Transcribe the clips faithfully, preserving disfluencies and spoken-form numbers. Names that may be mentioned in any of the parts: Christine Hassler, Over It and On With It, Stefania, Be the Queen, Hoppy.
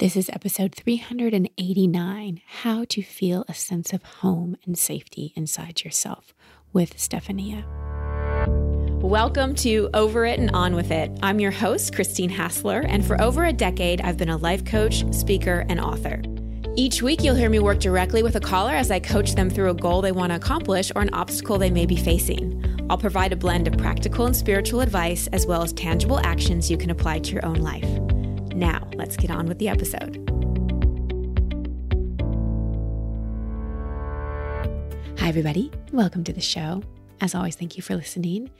This is episode three hundred eighty-nine, How to Feel a Sense of Home and Safety Inside Yourself with Stefania. Welcome to Over It and On With It. I'm your host, Christine Hassler, and for over a decade, I've been a life coach, speaker, and author. Each week, you'll hear me work directly with a caller as I coach them through a goal they want to accomplish or an obstacle they may be facing. I'll provide a blend of practical and spiritual advice as well as tangible actions you can apply to your own life. Now, let's get on with the episode. Hi, everybody. Welcome to the show. As always, thank you for listening.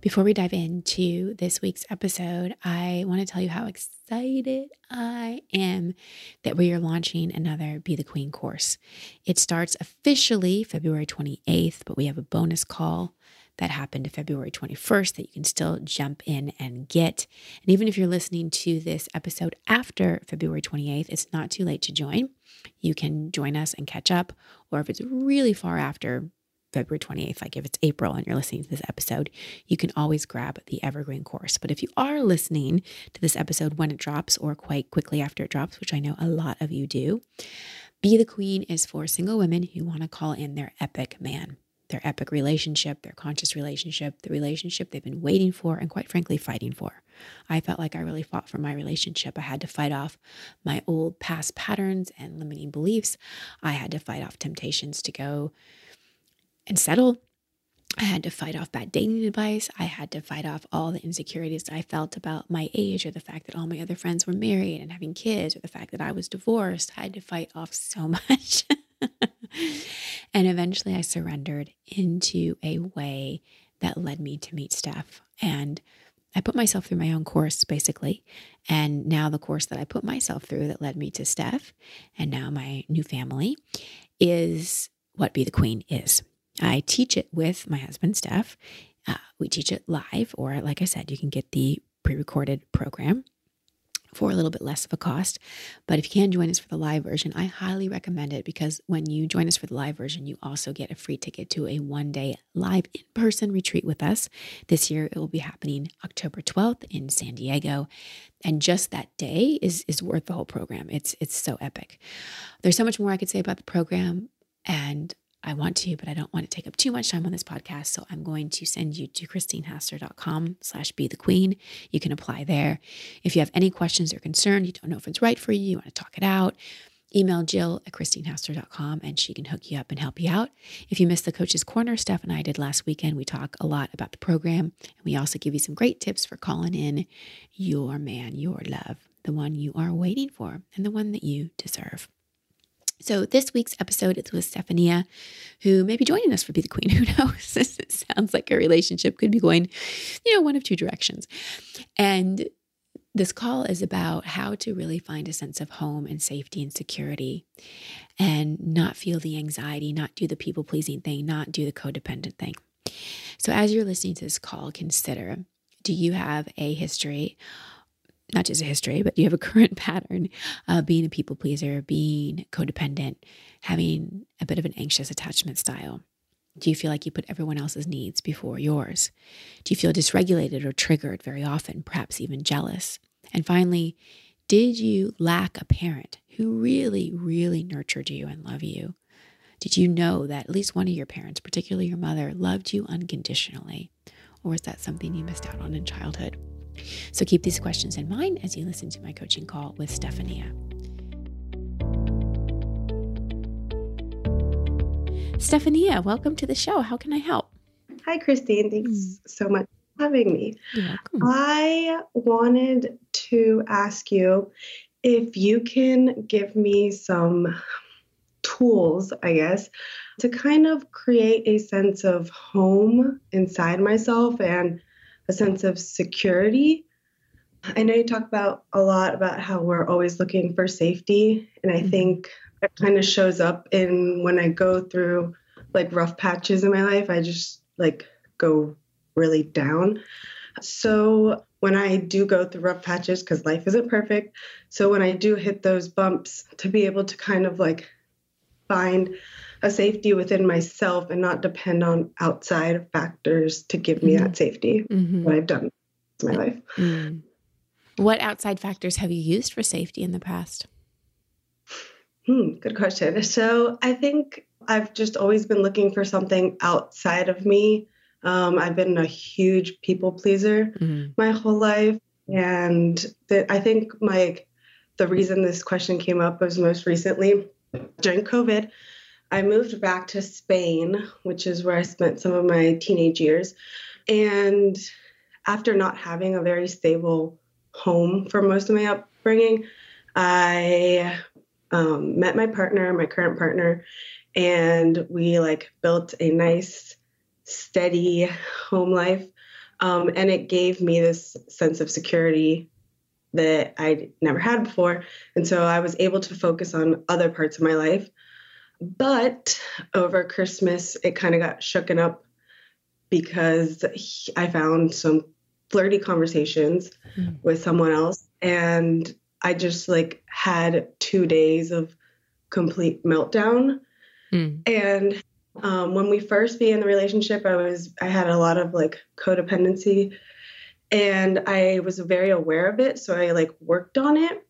Before we dive into this week's episode, I want to tell you how excited I am that we are launching another Be the Queen course. It starts officially February twenty-eighth, but we have a bonus call that happened February twenty-first that you can still jump in and get. And even if you're listening to this episode after February twenty-eighth, it's not too late to join. You can join us and catch up, or if it's really far after February twenty-eighth, like if it's April and you're listening to this episode, you can always grab the Evergreen course. But if you are listening to this episode when it drops or quite quickly after it drops, which I know a lot of you do, Be the Queen is for single women who want to call in their epic man, their epic relationship, their conscious relationship, the relationship they've been waiting for and quite frankly, fighting for. I felt like I really fought for my relationship. I had to fight off my old past patterns and limiting beliefs. I had to fight off temptations to go and settle. I had to fight off bad dating advice. I had to fight off all the insecurities I felt about my age or the fact that all my other friends were married and having kids or the fact that I was divorced. I had to fight off so much. And eventually I surrendered into a way that led me to meet Steph. And I put myself through my own course, basically. And now the course that I put myself through that led me to Steph and now my new family is what Be the Queen is. I teach it with my husband, Steph. Uh, we teach it live, or like I said, you can get the pre-recorded program for a little bit less of a cost. But if you can join us for the live version, I highly recommend it because when you join us for the live version, you also get a free ticket to a one-day live in-person retreat with us. This year, it will be happening October twelfth in San Diego. And just that day is is worth the whole program. It's it's so epic. There's so much more I could say about the program, and I want to, but I don't want to take up too much time on this podcast. So I'm going to send you to christinehassler.com slash be the queen. You can apply there. If you have any questions or concern, you don't know if it's right for you, you want to talk it out, email Jill at christinehassler dot com and she can hook you up and help you out. If you missed the Coach's Corner, Steph and I did last weekend, we talk a lot about the program. And we also give you some great tips for calling in your man, your love, the one you are waiting for and the one that you deserve. So this week's episode is with Stefania, who may be joining us for Be the Queen. Who knows? This sounds like a relationship could be going, you know, one of two directions. And this call is about how to really find a sense of home and safety and security and not feel the anxiety, not do the people-pleasing thing, not do the codependent thing. So as you're listening to this call, consider, do you have a history not just a history, but you have a current pattern of being a people pleaser, being codependent, having a bit of an anxious attachment style? Do you feel like you put everyone else's needs before yours? Do you feel dysregulated or triggered very often, perhaps even jealous? And finally, did you lack a parent who really, really nurtured you and loved you? Did you know that at least one of your parents, particularly your mother, loved you unconditionally? Or is that something you missed out on in childhood? So keep these questions in mind as you listen to my coaching call with Stefania. Stefania, welcome to the show. How can I help? Hi, Christine. Thanks so much for having me. You're welcome. I wanted to ask you if you can give me some tools, I guess, to kind of create a sense of home inside myself and a sense of security. I know you talk about a lot about how we're always looking for safety. And I think it kind of shows up in when I go through like rough patches in my life, I just like go really down. So when I do go through rough patches, because life isn't perfect. So when I do hit those bumps, to be able to kind of like find a safety within myself and not depend on outside factors to give me mm-hmm. that safety, mm-hmm. what I've done in my life. Mm. What outside factors have you used for safety in the past? Hmm, good question. So I think I've just always been looking for something outside of me. Um, I've been a huge people pleaser mm-hmm. my whole life. And th- I think my the reason this question came up was most recently during COVID, I moved back to Spain, which is where I spent some of my teenage years. And after not having a very stable home for most of my upbringing, I um, met my partner, my current partner, and we like built a nice, steady home life. Um, and it gave me this sense of security that I never had before. And so I was able to focus on other parts of my life. But over Christmas, it kind of got shooken up because he, I found some flirty conversations mm. with someone else. And I just like had two days of complete meltdown. Mm. And um, when we first began the relationship, I was, I had a lot of like codependency and I was very aware of it. So I like worked on it.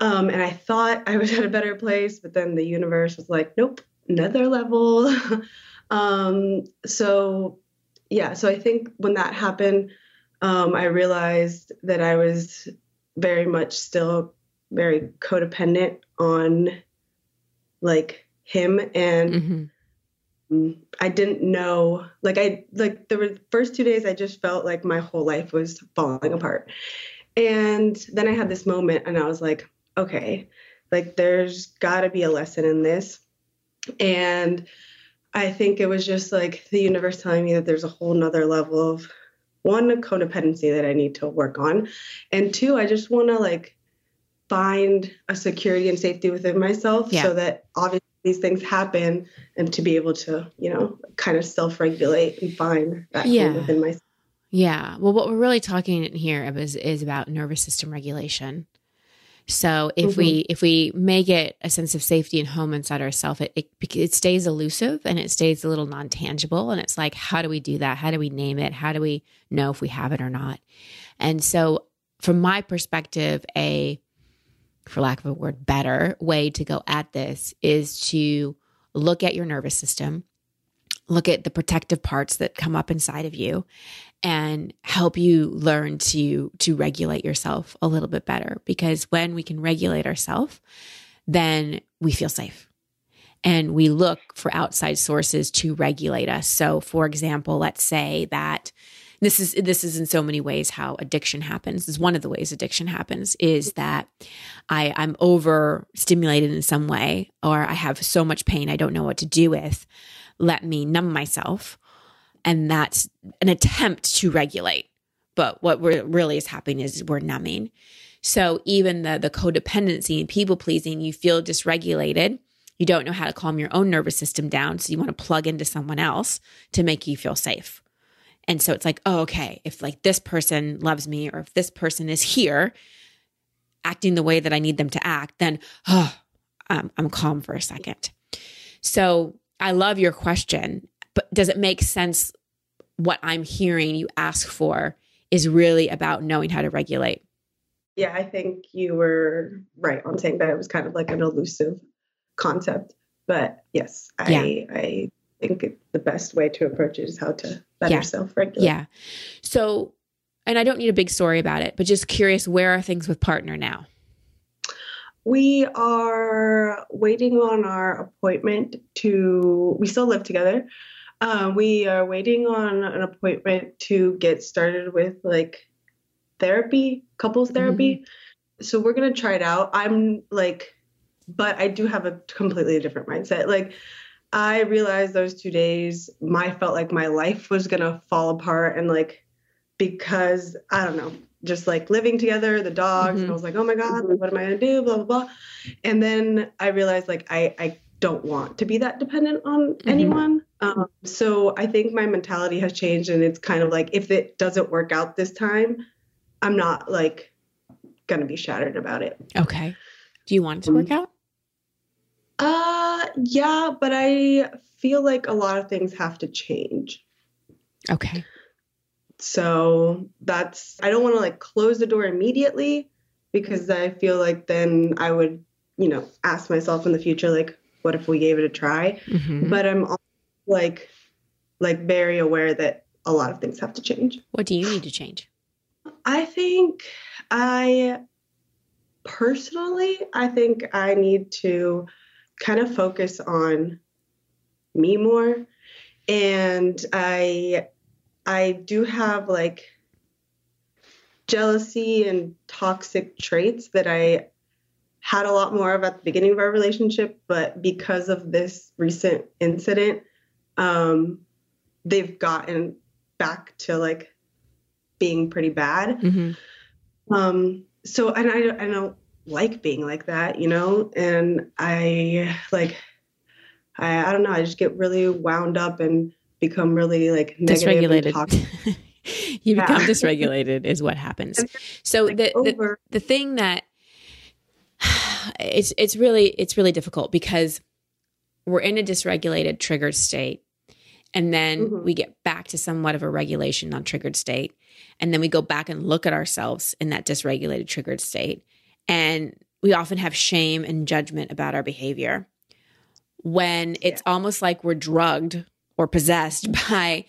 Um, and I thought I was at a better place, but then the universe was like, nope, another level. um, so yeah, so I think when that happened, um, I realized that I was very much still very codependent on like him. And mm-hmm. I didn't know, like I, like the first two days I just felt like my whole life was falling apart. And then I had this moment and I was like, okay, like there's gotta be a lesson in this. And I think it was just like the universe telling me that there's a whole nother level of one, codependency that I need to work on. And two, I just want to like find a security and safety within myself yeah. so that obviously these things happen and to be able to, you know, kind of self-regulate and find that yeah. thing within myself. Yeah. Well, what we're really talking here is, is about nervous system regulation. So if mm-hmm. we if we make it a sense of safety and home inside ourselves, it, it it stays elusive and it stays a little non-tangible. And it's like, how do we do that? How do we name it? How do we know if we have it or not? And so from my perspective, a, for lack of a word, better way to go at this is to look at your nervous system, look at the protective parts that come up inside of you and help you learn to, to regulate yourself a little bit better. Because when we can regulate ourselves, then we feel safe and we look for outside sources to regulate us. So for example, let's say that this is, this is in so many ways how addiction happens. This is one of the ways addiction happens is that I I'm overstimulated in some way, or I have so much pain I don't know what to do with. Let me numb myself. And that's an attempt to regulate. But what we're really is happening is we're numbing. So even the, the codependency and people pleasing, you feel dysregulated. You don't know how to calm your own nervous system down. So you want to plug into someone else to make you feel safe. And so it's like, oh, okay, if like this person loves me, or if this person is here acting the way that I need them to act, then oh, I'm, I'm calm for a second. So I love your question, but does it make sense? What I'm hearing you ask for is really about knowing how to regulate. Yeah, I think you were right on saying that it was kind of like an elusive concept, but yes, I, yeah. I think the best way to approach it is how to better yeah. self-regulate. Yeah. So, and I don't need a big story about it, but just curious, where are things with partner now? We are waiting on our appointment to, we still live together. Uh, we are waiting on an appointment to get started with like therapy, couples therapy. Mm-hmm. So we're going to try it out. I'm like, but I do have a completely different mindset. Like I realized those two days, my felt like my life was going to fall apart. And like, because I don't know, just like living together, the dogs, mm-hmm. and I was like, oh my God, what am I going to do? Blah, blah, blah. And then I realized like, I, I don't want to be that dependent on mm-hmm. anyone. Um, so I think my mentality has changed and it's kind of like, if it doesn't work out this time, I'm not like going to be shattered about it. Okay. Do you want it to work out? Uh, yeah, but I feel like a lot of things have to change. Okay. So that's, I don't want to like close the door immediately because I feel like then I would you know, ask myself in the future, like, what if we gave it a try? Mm-hmm. But I'm also like, like very aware that a lot of things have to change. What do you need to change? I think I personally, I think I need to kind of focus on me more. And I, I do have like jealousy and toxic traits that I had a lot more of at the beginning of our relationship, but because of this recent incident, um, they've gotten back to like being pretty bad. Mm-hmm. Um, so, and I, I don't like being like that, you know, and I like, I, I don't know. I just get really wound up and become really like negative and toxic. You become yeah. dysregulated is what happens. So like the, the the thing that it's it's really it's really difficult because we're in a dysregulated triggered state, and then mm-hmm. we get back to somewhat of a regulation non-triggered state, and then we go back and look at ourselves in that dysregulated triggered state, and we often have shame and judgment about our behavior when it's yeah. almost like we're drugged or possessed by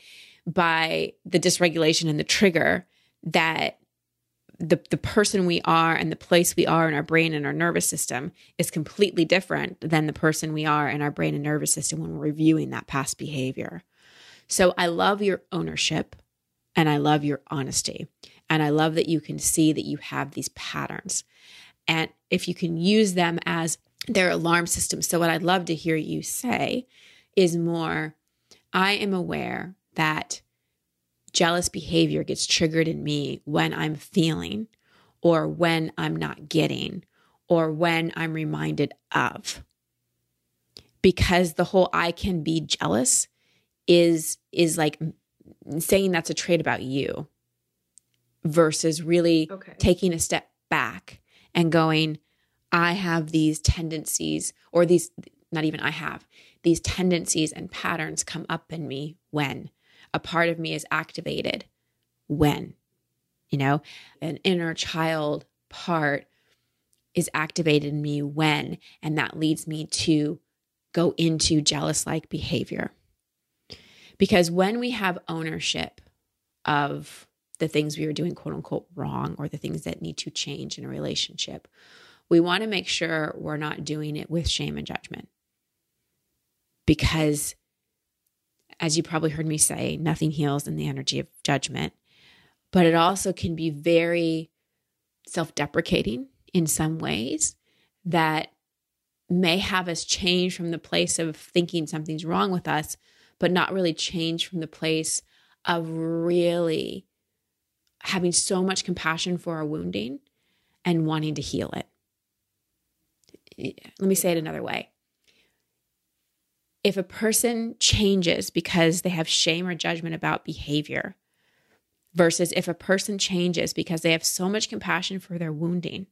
by the dysregulation and the trigger that the the person we are and the place we are in our brain and our nervous system is completely different than the person we are in our brain and nervous system when we're reviewing that past behavior. So I love your ownership and I love your honesty. And I love that you can see that you have these patterns. And if you can use them as their alarm system. So what I'd love to hear you say is more, I am aware that jealous behavior gets triggered in me when I'm feeling or when I'm not getting or when I'm reminded of. Because the whole I can be jealous is is like saying that's a trait about you versus really okay. taking a step back and going, I have these tendencies or these, not even I have, these tendencies and patterns come up in me when a part of me is activated, when, you know, an inner child part is activated in me when, and that leads me to go into jealous-like behavior. Because when we have ownership of the things we are doing, quote unquote, wrong, or the things that need to change in a relationship, we want to make sure we're not doing it with shame and judgment. Because as you probably heard me say, nothing heals in the energy of judgment, but it also can be very self-deprecating in some ways that may have us change from the place of thinking something's wrong with us, but not really change from the place of really having so much compassion for our wounding and wanting to heal it. Let me say it another way. If a person changes because they have shame or judgment about behavior versus if a person changes because they have so much compassion for their wounding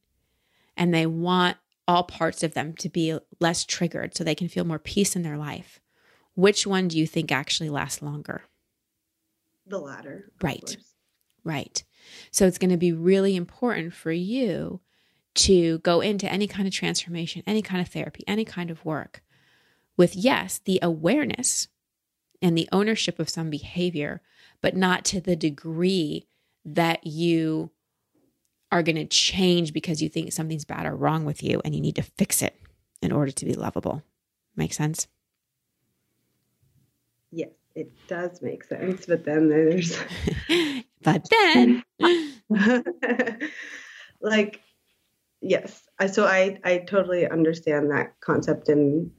and they want all parts of them to be less triggered so they can feel more peace in their life, which one do you think actually lasts longer? The latter. Right. Right. So it's going to be really important for you to go into any kind of transformation, any kind of therapy, any kind of work, with, yes, the awareness and the ownership of some behavior, but not to the degree that you are going to change because you think something's bad or wrong with you and you need to fix it in order to be lovable. Make sense? Yes, it does make sense. But then there's... but then... like, yes. So I, I totally understand that concept and...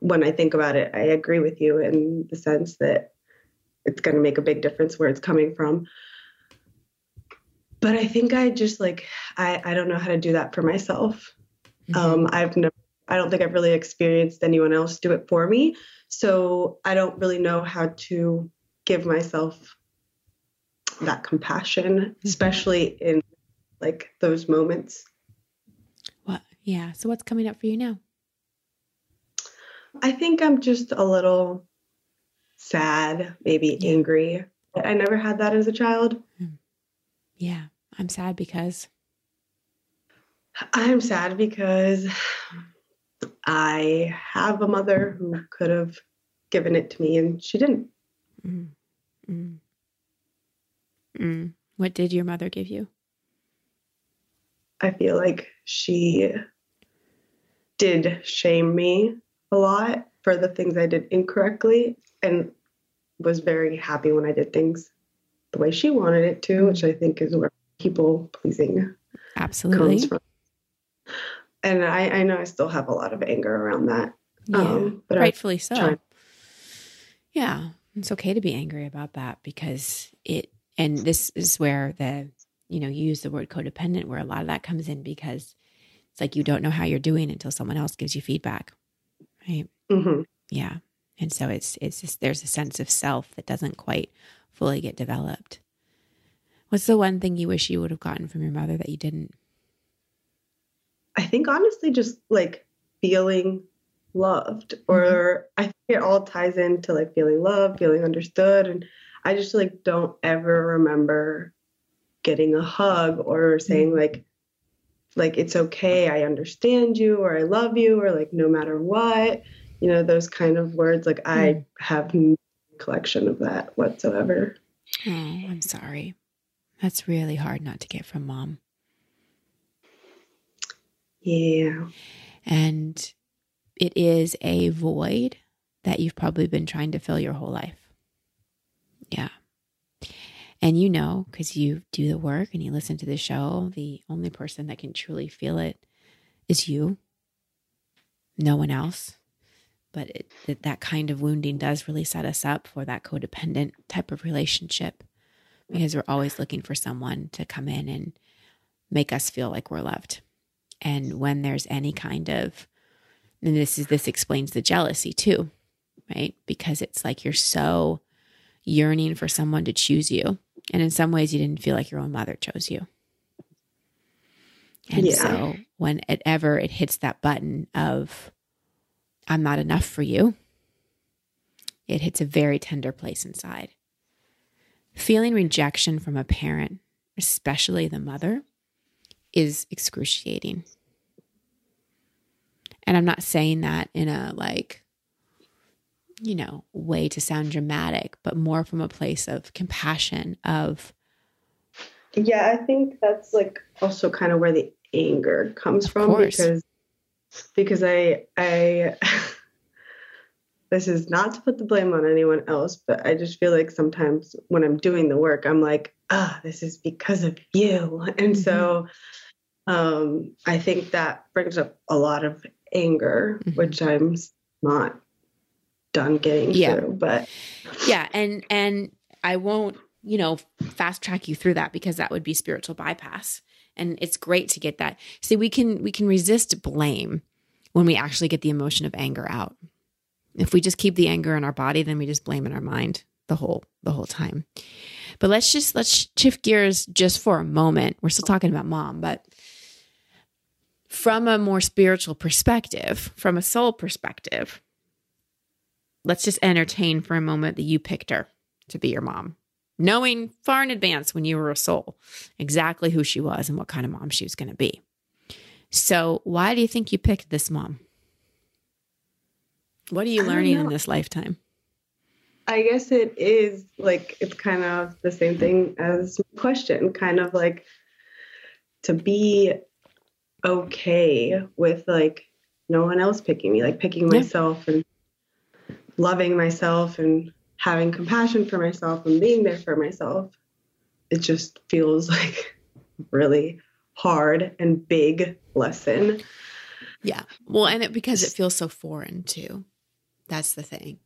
when I think about it, I agree with you in the sense that it's going to make a big difference where it's coming from. But I think I just like, I, I don't know how to do that for myself. Mm-hmm. Um, I've never, I don't think I've really experienced anyone else do it for me. So I don't really know how to give myself that compassion, mm-hmm. especially in like those moments. What? Yeah. So what's coming up for you now? I think I'm just a little sad, maybe yeah. angry. I never had that as a child. Yeah. I'm sad because. I'm sad because I have a mother who could have given it to me, and she didn't. Mm. Mm. Mm. What did your mother give you? I feel like she did shame me a lot for the things I did incorrectly, and was very happy when I did things the way she wanted it to, mm. which I think is where people pleasing absolutely comes from. And I, I know I still have a lot of anger around that. Yeah, um, but rightfully so. Yeah. It's okay to be angry about that, because it, and this is where the, you know, you use the word codependent, where a lot of that comes in, because it's like, you don't know how you're doing until someone else gives you feedback. Right. Mm-hmm. Yeah. And so it's, it's just, there's a sense of self that doesn't quite fully get developed. What's the one thing you wish you would have gotten from your mother that you didn't? I think honestly, just like feeling loved, or mm-hmm. I think it all ties into like feeling loved, feeling understood. And I just like, don't ever remember getting a hug or saying mm-hmm. like, like, it's okay. I understand you, or I love you, or like, no matter what, you know, those kind of words. Like mm-hmm. I have no collection of that whatsoever. Oh, I'm sorry. That's really hard not to get from mom. Yeah. And it is a void that you've probably been trying to fill your whole life. Yeah. And you know, because you do the work and you listen to the show, the only person that can truly feel it is you. No one else. But it, that, that kind of wounding does really set us up for that codependent type of relationship, because we're always looking for someone to come in and make us feel like we're loved. And when there's any kind of, and this is, this explains the jealousy too, right? Because it's like, you're so yearning for someone to choose you. And in some ways you didn't feel like your own mother chose you. And yeah. so when it ever, it hits that button of, I'm not enough for you, it hits a very tender place inside. Feeling rejection from a parent, especially the mother, is excruciating. And I'm not saying that in a like, you know, way to sound dramatic, but more from a place of compassion of. Yeah. I think that's like also kind of where the anger comes from, course. because, because I, I, this is not to put the blame on anyone else, but I just feel like sometimes when I'm doing the work, I'm like, ah, oh, this is because of you. And mm-hmm. so um, I think that brings up a lot of anger, mm-hmm. which I'm not done getting yeah. through. But yeah. And, and I won't, you know, fast track you through that, because that would be spiritual bypass. And it's great to get that. See, we can, we can resist blame when we actually get the emotion of anger out. If we just keep the anger in our body, then we just blame in our mind the whole, the whole time. But let's just, let's shift gears just for a moment. We're still talking about mom, but from a more spiritual perspective, from a soul perspective, let's just entertain for a moment that you picked her to be your mom, knowing far in advance when you were a soul, exactly who she was and what kind of mom she was going to be. So why do you think you picked this mom? What are you learning in this lifetime? I guess it is like, it's kind of the same thing as my question, kind of like to be okay with like no one else picking me, like picking myself yeah. and loving myself and having compassion for myself and being there for myself. It just feels like really hard and big lesson. Yeah. Well, and it, because it feels so foreign too. That's the thing.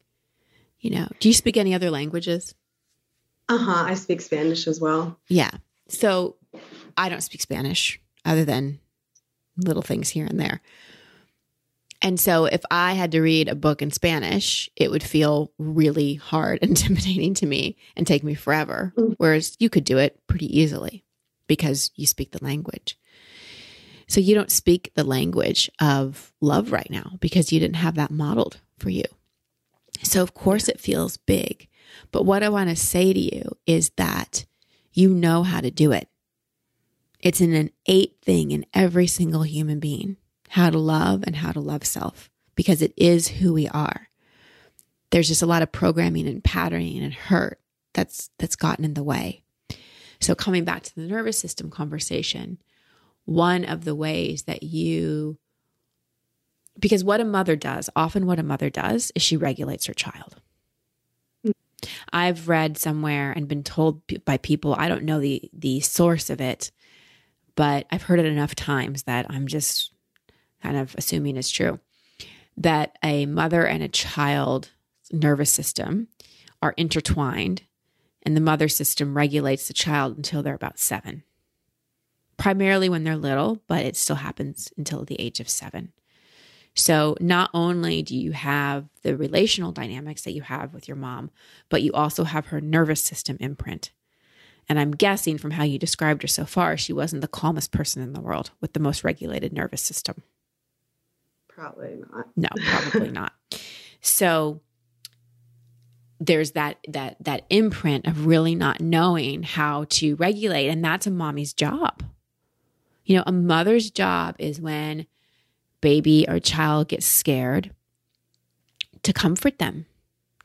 You know, do you speak any other languages? Uh-huh. I speak Spanish as well. Yeah. So I don't speak Spanish other than little things here and there. And so if I had to read a book in Spanish, it would feel really hard, intimidating to me, and take me forever. Mm-hmm. Whereas you could do it pretty easily because you speak the language. So you don't speak the language of love right now because you didn't have that modeled for you. So of course it feels big, but what I want to say to you is that you know how to do it. It's an innate thing in every single human being. how to love and how to love self, because it is who we are. There's just a lot of programming and patterning and hurt that's that's gotten in the way. So coming back to the nervous system conversation, one of the ways that you, because what a mother does, often what a mother does is she regulates her child. I've read somewhere and been told by people, I don't know the the source of it, but I've heard it enough times that I'm just kind of assuming it's true, that a mother and a child's nervous system are intertwined, and the mother system regulates the child until they're about seven. Primarily when they're little, but it still happens until the age of seven. So not only do you have the relational dynamics that you have with your mom, but you also have her nervous system imprint. And I'm guessing from how you described her so far, she wasn't the calmest person in the world with the most regulated nervous system. Probably not. No, probably not. So there's that that that imprint of really not knowing how to regulate, and that's a mommy's job. You know, a mother's job is when baby or child gets scared to comfort them,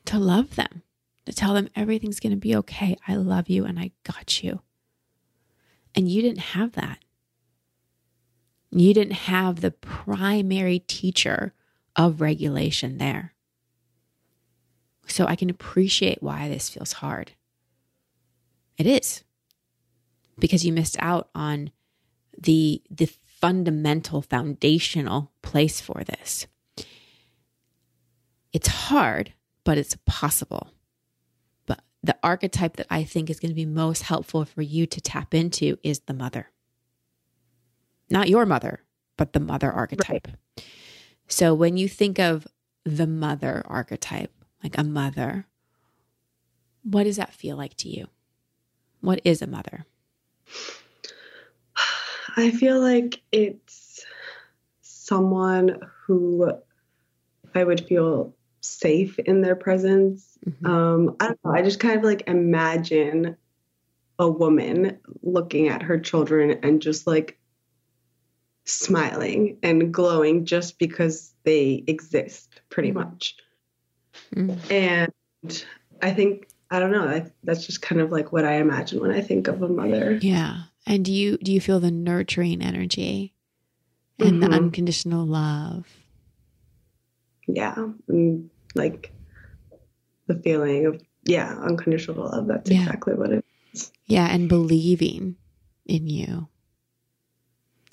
to love them, to tell them everything's going to be okay. I love you and I got you. And you didn't have that. You didn't have the primary teacher of regulation there. So I can appreciate why this feels hard. It is, because you missed out on the the fundamental, foundational place for this. It's hard, but it's possible. But the archetype that I think is going to be most helpful for you to tap into is the mother. Not your mother, but the mother archetype. Right. So when you think of the mother archetype, like a mother, what does that feel like to you? What is a mother? I feel like it's someone who I would feel safe in their presence. Mm-hmm. Um, I don't know. I just kind of like imagine a woman looking at her children and just like smiling and glowing just because they exist, pretty much. And I think, I don't know, I, that's just kind of like what I imagine when I think of a mother. Yeah. And do you, do you feel the nurturing energy and mm-hmm. the unconditional love? Yeah. And like the feeling of, yeah, unconditional love. That's yeah. exactly what it is. Yeah. And believing in you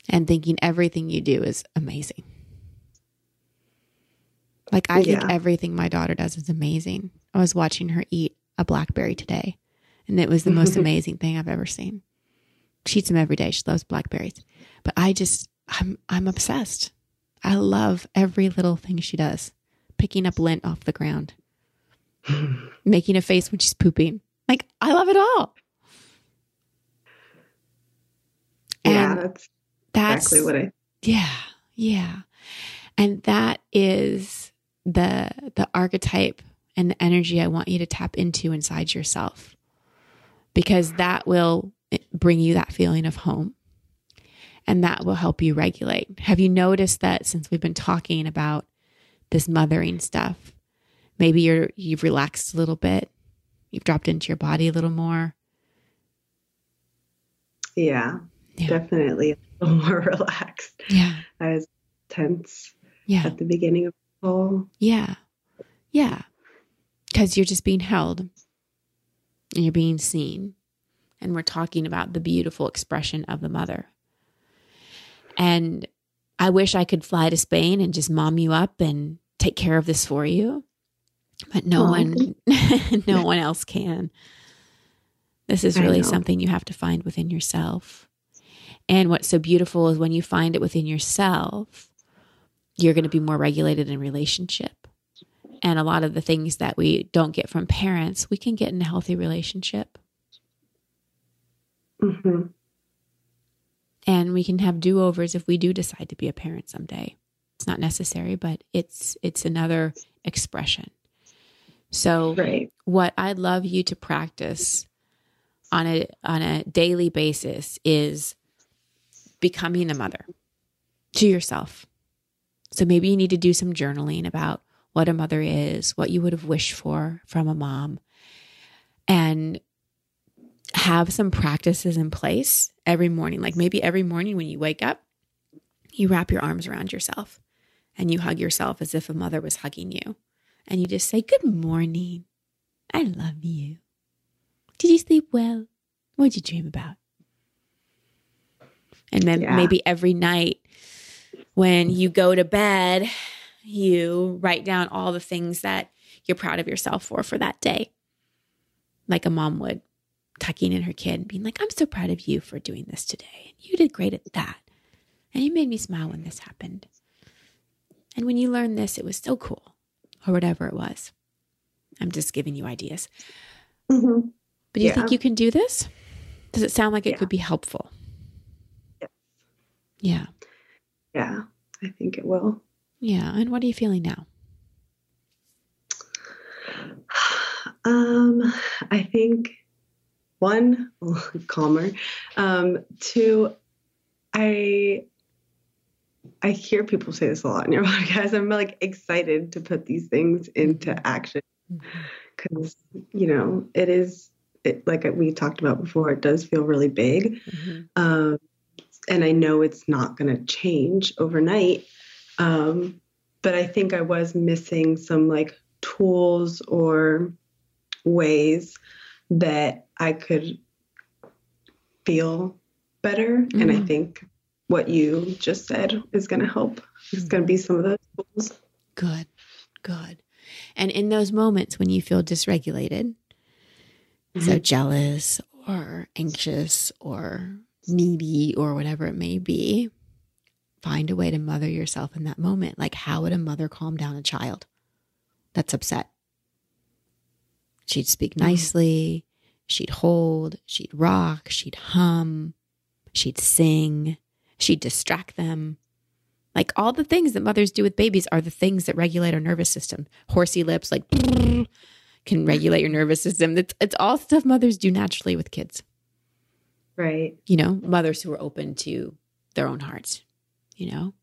and thinking everything you do is amazing. Like, I think yeah. everything my daughter does is amazing. I was watching her eat a blackberry today, and it was the most amazing thing I've ever seen. She eats them every day. She loves blackberries. But I just, I'm I'm obsessed. I love every little thing she does. Picking up lint off the ground. Making a face when she's pooping. Like, I love it all. Yeah, and that's, that's exactly what I... Yeah, yeah. And that is... the the archetype and the energy I want you to tap into inside yourself, because that will bring you that feeling of home, and that will help you regulate. Have you noticed that since we've been talking about this mothering stuff, maybe you're you've relaxed a little bit, you've dropped into your body a little more? Yeah, yeah. Definitely a little more relaxed. Yeah, I was tense yeah. at the beginning of Oh. Yeah. Yeah. Because you're just being held and you're being seen. And we're talking about the beautiful expression of the mother. And I wish I could fly to Spain and just mom you up and take care of this for you. But no oh. one, no one else can. This is really something you have to find within yourself. And what's so beautiful is when you find it within yourself, you're going to be more regulated in relationship. And a lot of the things that we don't get from parents, we can get in a healthy relationship. Mm-hmm. And we can have do-overs if we do decide to be a parent someday. It's not necessary, but it's it's another expression. So right. what I'd love you to practice on a on a daily basis is becoming a mother to yourself. So maybe you need to do some journaling about what a mother is, what you would have wished for from a mom, and have some practices in place every morning. Like maybe every morning when you wake up, you wrap your arms around yourself and you hug yourself as if a mother was hugging you. And you just say, good morning. I love you. Did you sleep well? What did you dream about? And then yeah. maybe every night when you go to bed, you write down all the things that you're proud of yourself for for that day. Like a mom would, tucking in her kid and being like, I'm so proud of you for doing this today. You did great at that. And you made me smile when this happened. And when you learned this, it was so cool, or whatever it was. I'm just giving you ideas. Mm-hmm. But do you yeah. think you can do this? Does it sound like it yeah. could be helpful? Yes. Yeah. Yeah, I think it will. Yeah. And what are you feeling now? Um, I think one, calmer. Um, two, I, I hear people say this a lot in your podcast. I'm like excited to put these things into action because, you know, it is it, like we talked about before, it does feel really big. Mm-hmm. Um, and I know it's not going to change overnight. Um, but I think I was missing some like tools or ways that I could feel better. Mm-hmm. And I think what you just said is going to help. Mm-hmm. It's going to be some of those tools. Good, good. And in those moments when you feel dysregulated, mm-hmm. so jealous or anxious or needy or whatever it may be, find a way to mother yourself in that moment. Like, how would a mother calm down a child that's upset? She'd speak nicely, she'd hold, she'd rock, she'd hum, she'd sing, she'd distract them. Like all the things that mothers do with babies are the things that regulate our nervous system. Horsey lips, like can regulate your nervous system. It's, it's all stuff mothers do naturally with kids. Right. You know, mothers who are open to their own hearts, you know,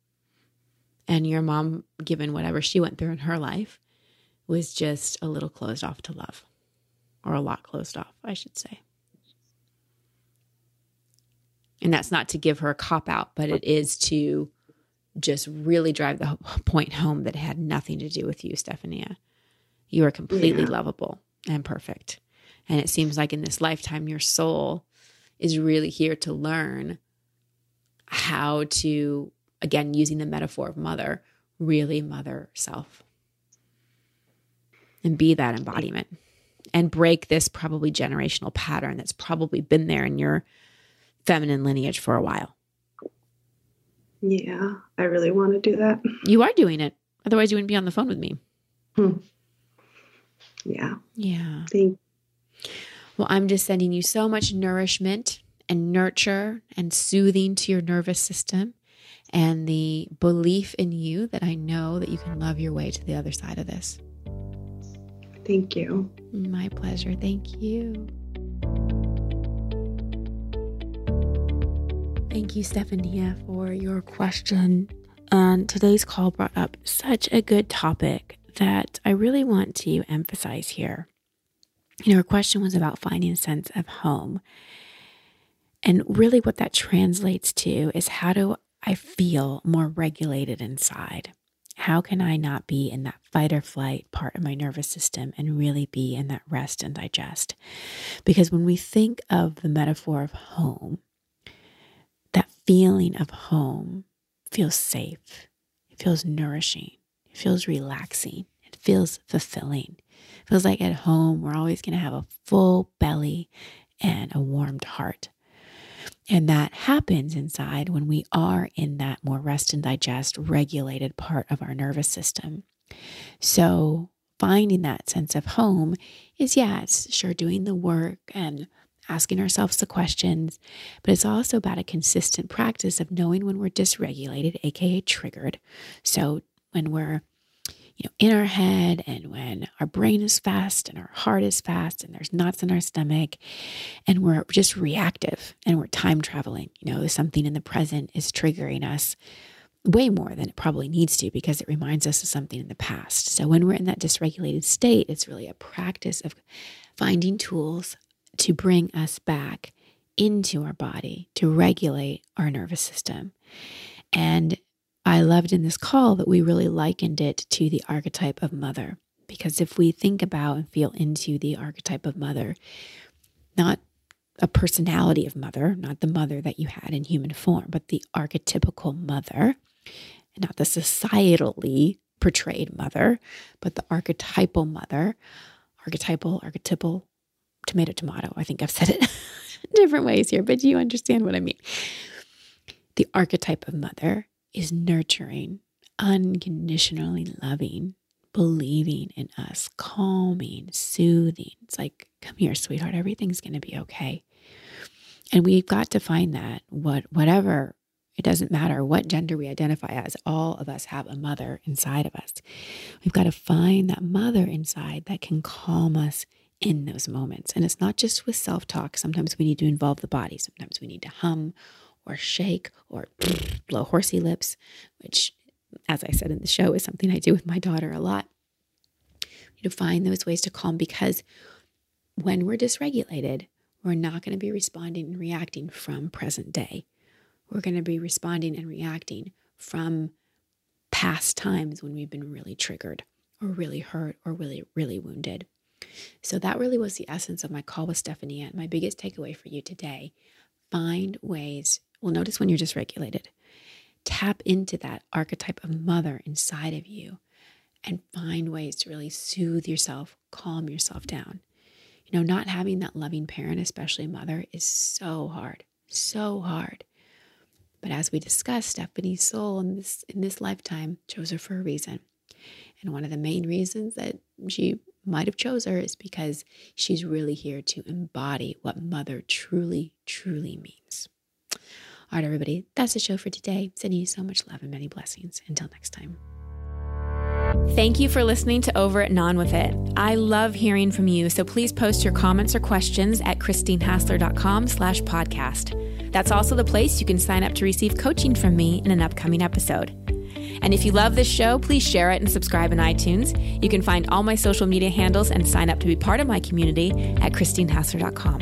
and your mom, given whatever she went through in her life, was just a little closed off to love. Or a lot closed off, I should say. And that's not to give her a cop out, but it is to just really drive the point home that it had nothing to do with you, Stefania. You are completely yeah. lovable and perfect. And it seems like in this lifetime, your soul is really here to learn how to, again, using the metaphor of mother, really mother self and be that embodiment. And break this probably generational pattern that's probably been there in your feminine lineage for a while. Yeah, I really want to do that. You are doing it. Otherwise you wouldn't be on the phone with me. Hmm. Yeah. Yeah. Thank you. Well, I'm just sending you so much nourishment and nurture and soothing to your nervous system and the belief in you that I know that you can love your way to the other side of this. Thank you. My pleasure. Thank you. Thank you, Stefania, for your question. And today's call brought up such a good topic that I really want to emphasize here. You know, her question was about finding a sense of home. And really what that translates to is, how do I feel more regulated inside? How can I not be in that fight or flight part of my nervous system and really be in that rest and digest? Because when we think of the metaphor of home, that feeling of home feels safe. It feels nourishing. It feels relaxing. It feels fulfilling. It feels like at home, we're always going to have a full belly and a warmed heart. And that happens inside when we are in that more rest and digest regulated part of our nervous system. So finding that sense of home is, yeah, it's sure doing the work and asking ourselves the questions, but it's also about a consistent practice of knowing when we're dysregulated, A K A triggered. So when we're, you know, in our head and when our brain is fast and our heart is fast and there's knots in our stomach and we're just reactive and we're time traveling, you know, something in the present is triggering us. way more than it probably needs to, because it reminds us of something in the past. So when we're in that dysregulated state, it's really a practice of finding tools to bring us back into our body, to regulate our nervous system. And I loved in this call that we really likened it to the archetype of mother, because if we think about and feel into the archetype of mother, not a personality of mother, not the mother that you had in human form, but the archetypical mother, and not the societally portrayed mother, but the archetypal mother, archetypal, archetypal, tomato, tomato. I think I've said it different ways here, but you understand what I mean. The archetype of mother is nurturing, unconditionally loving, believing in us, calming, soothing. It's like, come here, sweetheart, everything's going to be okay. And we've got to find that, what, whatever, it doesn't matter what gender we identify as, all of us have a mother inside of us. We've got to find that mother inside that can calm us in those moments. And it's not just with self-talk. Sometimes we need to involve the body. Sometimes we need to hum or shake or blow horsey lips, which, as I said in the show, is something I do with my daughter a lot. We need to find those ways to calm, because when we're dysregulated, we're not going to be responding and reacting from present day. We're going to be responding and reacting from past times when we've been really triggered or really hurt or really, really wounded. So that really was the essence of my call with Stefania. And my biggest takeaway for you today, find ways, well, notice when you're dysregulated, tap into that archetype of mother inside of you and find ways to really soothe yourself, calm yourself down. You know, not having that loving parent, especially mother, is so hard, so hard. But as we discussed, Stefania's soul in this, in this lifetime chose her for a reason. And one of the main reasons that she might have chose her is because she's really here to embody what mother truly, truly means. All right, everybody, that's the show for today. Sending you so much love and many blessings. Until next time. Thank you for listening to Over It and On With It. I love hearing from you, so please post your comments or questions at christinehassler.com slash podcast. That's also the place you can sign up to receive coaching from me in an upcoming episode. And if you love this show, please share it and subscribe in iTunes. You can find all my social media handles and sign up to be part of my community at christine hassler dot com.